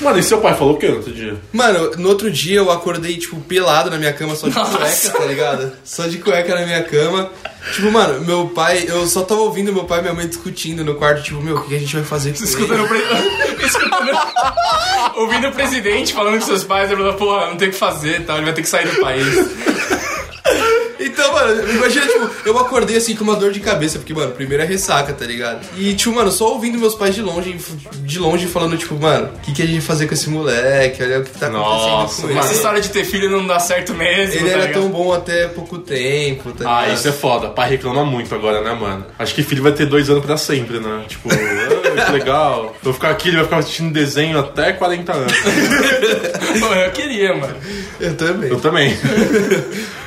Mano, e seu pai falou o que no outro dia? Mano, no outro dia eu acordei, tipo, pelado na minha cama, só de cueca, tá ligado? Só de cueca na minha cama. Tipo, mano, meu pai, eu só tava ouvindo meu pai e minha mãe discutindo no quarto, tipo, meu, o que a gente vai fazer com isso? Escutando o presidente. Escutando... Ouvindo o presidente falando com seus pais, ele falou, porra, não tem o que fazer e tal, ele vai ter que sair do país. Então, mano, imagina, tipo, eu acordei assim com uma dor de cabeça, porque, mano, primeiro é ressaca, tá ligado? E, tipo, mano, só ouvindo meus pais de longe, de longe falando, tipo, mano, o que, que a gente vai fazer com esse moleque? Olha o que tá acontecendo Nossa, com ele. Essa história de ter filho não dá certo mesmo, ele tá era ligado? Tão bom até pouco tempo, tá ligado? Ah, isso é foda. Pai reclama muito agora, né, mano? Acho que filho vai ter dois anos pra sempre, né? Tipo, ah, que legal. Vou ficar aqui, ele vai ficar assistindo desenho até quarenta anos. Pô, eu queria, mano. Eu também. Eu também.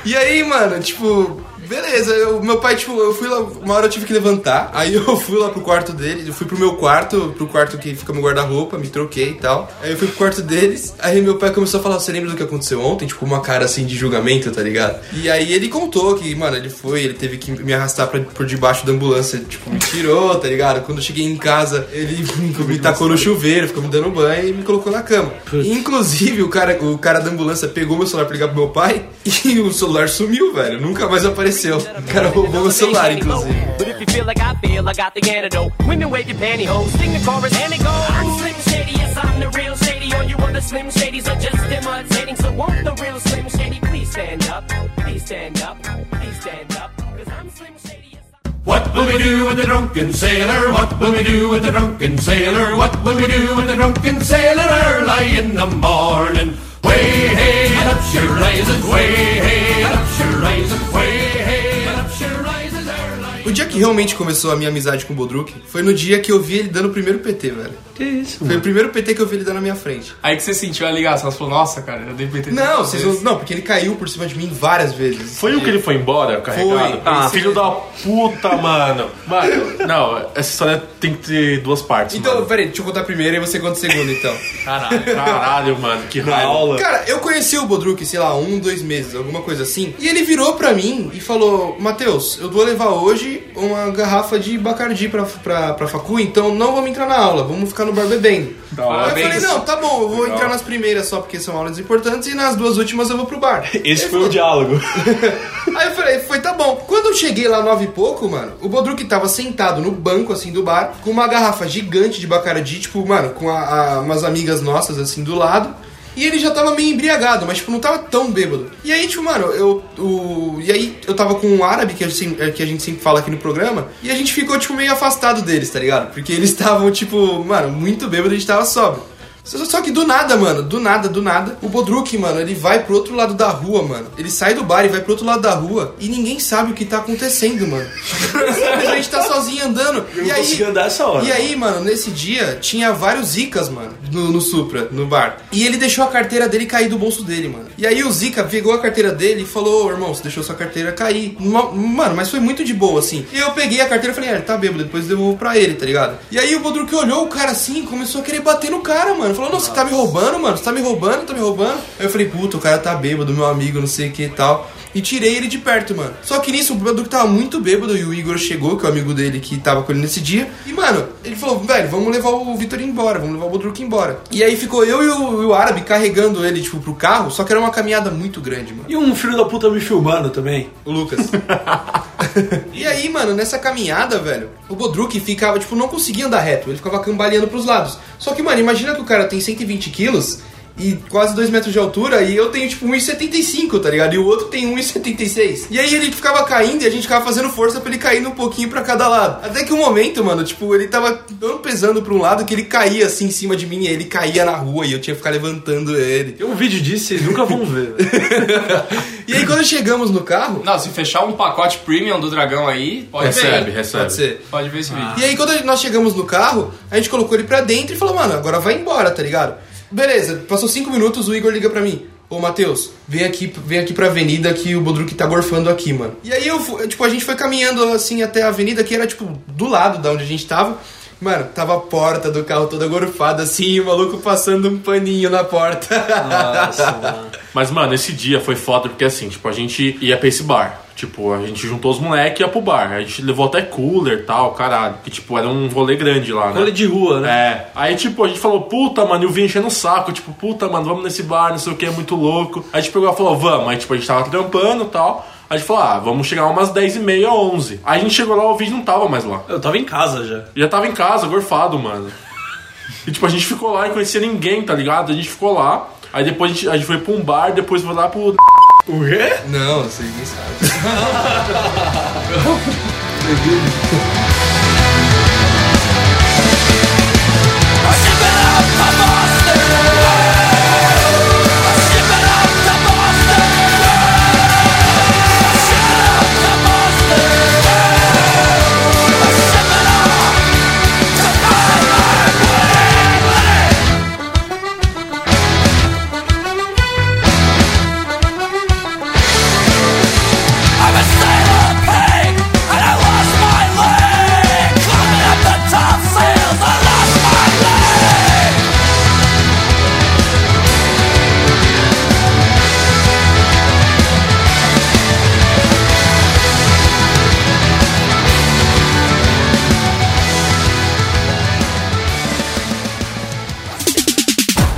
E aí, mano, tipo... Beleza, eu, meu pai, tipo, eu fui lá, uma hora eu tive que levantar, aí eu fui lá pro quarto dele, eu fui pro meu quarto, pro quarto que fica meu guarda-roupa, me troquei e tal, aí eu fui pro quarto deles, aí meu pai começou a falar, você lembra do que aconteceu ontem? Tipo, uma cara assim de julgamento, tá ligado? E aí ele contou que, mano, ele foi, ele teve que me arrastar pra, por debaixo da ambulância, tipo, me tirou, tá ligado? Quando eu cheguei em casa, ele me tacou no chuveiro, ficou me dando banho e me colocou na cama. E, inclusive, o cara, o cara da ambulância pegou meu celular pra ligar pro meu pai e o celular sumiu, velho, nunca mais apareceu. O cara roubou o celular, inclusive. What will we do with the drunken sailor? What will we do with the drunken sailor? What will we do with the drunken sailor early in the morning? Way hey, up she rises, way hey, up she rises, way hey, up she rises early. O dia que realmente começou a minha amizade com o Bodruk foi no dia que eu vi ele dando o primeiro P T, velho. Que isso, mano? Foi o primeiro P T que eu vi ele dando na minha frente. Aí que você sentiu a ligação, você falou, nossa, cara, eu dei P T. Não, vocês não, não, porque ele caiu por cima de mim várias vezes. Foi e... o que ele foi embora carregado? Foi. Ah, esse filho é... da puta, mano. Mano, não, essa história tem que ter duas partes, então, mano. Peraí, deixa eu contar a primeira e você conta a segunda, então. Caralho, caralho, mano, que raiva. Cara, eu conheci o Bodruk, sei lá, um, dois meses, alguma coisa assim, e ele virou pra mim e falou, Matheus, eu vou levar hoje uma garrafa de Bacardi pra, pra, pra facu, então não vamos entrar na aula, vamos ficar no bar bebendo. Aí eu falei, isso. não, tá bom, eu vou Legal. entrar nas primeiras só porque são aulas importantes e nas duas últimas eu vou pro bar. Esse foi, foi o diálogo. Aí eu falei, foi, tá bom. Quando eu cheguei lá nove e pouco, mano, o Bodruk tava sentado no banco, assim, do bar, com uma garrafa gigante de Bacardi, tipo, mano, com a, a, umas amigas nossas, assim, do lado. E ele já tava meio embriagado, mas, tipo, não tava tão bêbado. E aí, tipo, mano, eu... O... E aí, eu tava com um árabe, que a, gente, que a gente sempre fala aqui no programa, e a gente ficou, tipo, meio afastado deles, tá ligado? Porque eles estavam, tipo, mano, muito bêbado, a gente tava sóbrio. Só que do nada, mano, do nada, do nada, o Bodruk, mano, ele vai pro outro lado da rua, mano. Ele sai do bar e vai pro outro lado da rua e ninguém sabe o que tá acontecendo, mano. A gente tá sozinho andando. Eu e não aí, andar essa hora. E aí, mano, nesse dia tinha vários zicas, mano, no, no Supra, no bar. E ele deixou a carteira dele cair do bolso dele, mano. E aí o zica pegou a carteira dele e falou, ô, irmão, você deixou sua carteira cair. Mano, mas foi muito de boa, assim. E eu peguei a carteira e falei, ah, ele tá bêbado, depois eu devolvo pra ele, tá ligado? E aí o Bodruk olhou o cara assim e começou a querer bater no cara, mano. Falou, não, você tá me roubando, mano, você tá me roubando, tá me roubando. Aí eu falei, puta, o cara tá bêbado, meu amigo, não sei o que e tal. E tirei ele de perto, mano. Só que nisso, o Bodruk tava muito bêbado e o Igor chegou, que é o amigo dele que tava com ele nesse dia. E, mano, ele falou, velho, vamos levar o Vitor embora, vamos levar o Bodruk embora. E aí ficou eu e o, e o árabe carregando ele, tipo, pro carro, só que era uma caminhada muito grande, mano. E um filho da puta me filmando também. O Lucas. E aí, mano, nessa caminhada, velho, o Bodruk ficava, tipo, não conseguia andar reto. Ele ficava cambaleando pros lados. Só que, mano, imagina que o cara tem cento e vinte quilos e quase dois metros de altura, e eu tenho tipo um e setenta e cinco, tá ligado? E o outro tem um e setenta e seis. E aí ele ficava caindo e a gente ficava fazendo força pra ele cair um pouquinho pra cada lado. Até que um momento, mano, tipo, ele tava tão pesando pra um lado que ele caía assim em cima de mim, e ele caía na rua e eu tinha que ficar levantando ele. Tem um vídeo disso, vocês nunca vão ver. E aí quando chegamos no carro... Não, se fechar um pacote premium do Dragão aí, pode recebe, ver. Recebe, recebe. Pode ver esse vídeo. Ah. E aí quando nós chegamos no carro, a gente colocou ele pra dentro e falou, mano, agora vai embora, tá ligado? Beleza, passou cinco minutos, o Igor liga pra mim. Ô, Matheus, vem aqui, vem aqui pra avenida que o Bodruk tá gorfando aqui, mano. E aí, eu tipo, a gente foi caminhando, assim, até a avenida, que era, tipo, do lado da onde a gente tava. Mano, tava a porta do carro toda gorfada, assim, e o maluco passando um paninho na porta. Nossa, mano. Mas, mano, esse dia foi foda, porque, assim, tipo, a gente ia pra esse bar. Tipo, a gente juntou os moleques e ia pro bar. A gente levou até cooler e tal, caralho. Que, tipo, era um rolê grande lá, né? Rolê de rua, né? É. Aí, tipo, a gente falou, puta, mano, e o Vini enchendo o saco. Tipo, puta, mano, vamos nesse bar, não sei o que, é muito louco. Aí a gente pegou e falou, vamos. Aí, tipo, a gente tava trampando e tal. Aí a gente falou, ah, vamos chegar umas dez e meia, onze. Aí a gente chegou lá, o Vini não tava mais lá. Eu tava em casa já. Já tava em casa, gorfado, mano. E, tipo, a gente ficou lá e conhecia ninguém, tá ligado? A gente ficou lá. Aí depois a gente, a gente foi pra um bar, depois foi lá pro... O quê? Não, você nem sabe.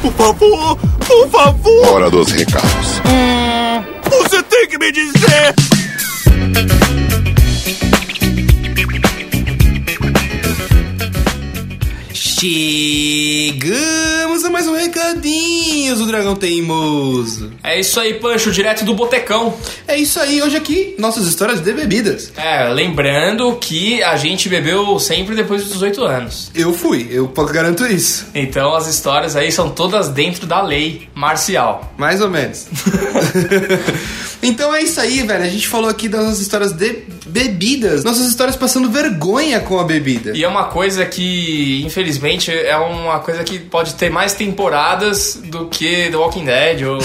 Por favor, por favor. Hora dos recados. Hum, você tem que me dizer. Chegamos a mais um recadinho do Dragão Teimoso. É isso aí, Pancho, direto do Botecão. É isso aí, hoje aqui, nossas histórias de bebidas. É, lembrando que a gente bebeu sempre depois dos dezoito anos. Eu fui, eu garanto isso. Então as histórias aí são todas dentro da lei marcial. Mais ou menos. Então é isso aí, velho, a gente falou aqui das nossas histórias de bebidas, nossas histórias passando vergonha com a bebida. E é uma coisa que, infelizmente, é uma coisa que pode ter mais temporadas do que The Walking Dead ou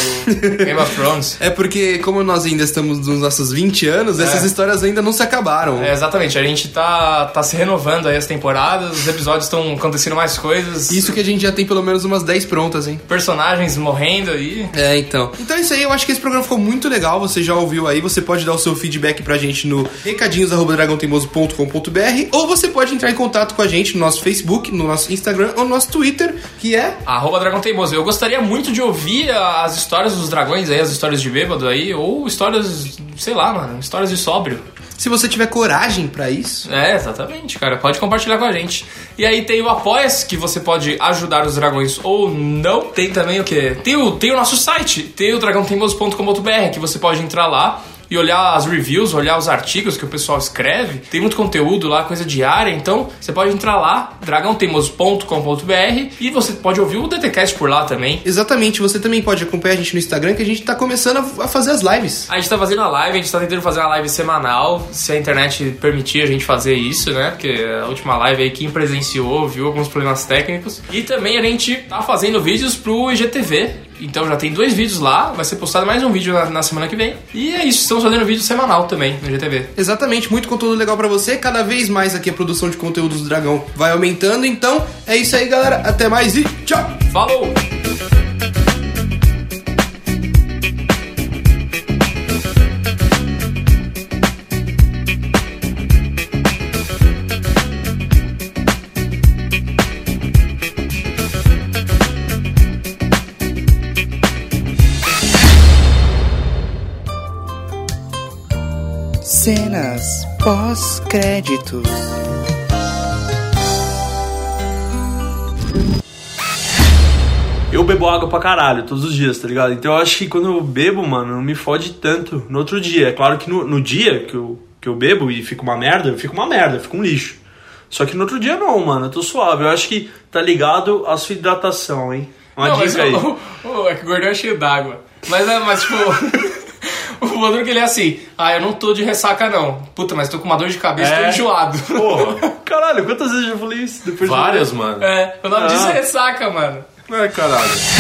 Game of Thrones. É porque, como nós ainda estamos nos nossos vinte anos, é. essas histórias ainda não se acabaram. É, exatamente, a gente tá, tá se renovando aí as temporadas, os episódios estão acontecendo mais coisas. Isso que a gente já tem pelo menos umas dez prontas, hein? Personagens morrendo aí. É, então. Então é isso aí, eu acho que esse programa ficou muito legal, você já ouviu aí, você pode dar o seu feedback pra gente no recadinhos arroba dragão teimoso ponto com ponto b r ou você pode entrar em contato com a gente no nosso Facebook, no nosso Instagram ou no nosso Twitter, que é arroba dragãoteimoso. Eu gostaria muito de ouvir as histórias dos dragões aí, as histórias de bêbado aí, ou histórias, sei lá, mano, histórias de sóbrio. Se você tiver coragem pra isso. É, exatamente, cara. Pode compartilhar com a gente. E aí tem o Apoia-se, que você pode ajudar os dragões ou não. Tem também o quê? Tem o, tem o nosso site, tem o dragão teimoso ponto com ponto b r, que você pode entrar lá e olhar as reviews, olhar os artigos que o pessoal escreve. Tem muito conteúdo lá, coisa diária. Então, você pode entrar lá, dragão teimoso ponto com ponto b r, e você pode ouvir o D T Cast por lá também. Exatamente. Você também pode acompanhar a gente no Instagram, que a gente tá começando a fazer as lives. A gente tá fazendo a live, a gente tá tentando fazer uma live semanal, se a internet permitir a gente fazer isso, né? Porque a última live aí, quem presenciou, viu alguns problemas técnicos. E também a gente tá fazendo vídeos pro I G T V. Então já tem dois vídeos lá, vai ser postado mais um vídeo na, na semana que vem. E é isso, estamos fazendo vídeo semanal também no I G T V. Exatamente, muito conteúdo legal pra você. Cada vez mais aqui a produção de conteúdos do Dragão vai aumentando. Então é isso aí, galera, até mais e tchau! Falou! Cenas pós-créditos. Eu bebo água pra caralho todos os dias, tá ligado? Então eu acho que quando eu bebo, mano, não me fode tanto no outro dia. É claro que no, no dia que eu, que eu bebo e fico uma merda, eu fico uma merda, eu fico um lixo. Só que no outro dia não, mano, eu tô suave. Eu acho que tá ligado à sua hidratação, hein? Uma não, dica mas, aí. Oh, oh, é que o gordão é cheio d'água. Mas, é, mas tipo... O Bodruk, ele é assim, ah, eu não tô de ressaca não. Puta, mas tô com uma dor de cabeça, é. tô enjoado. Porra, caralho, quantas vezes eu já falei isso? Depois Várias, de... mano. É, o nome ah. disso é ressaca, mano. É, caralho.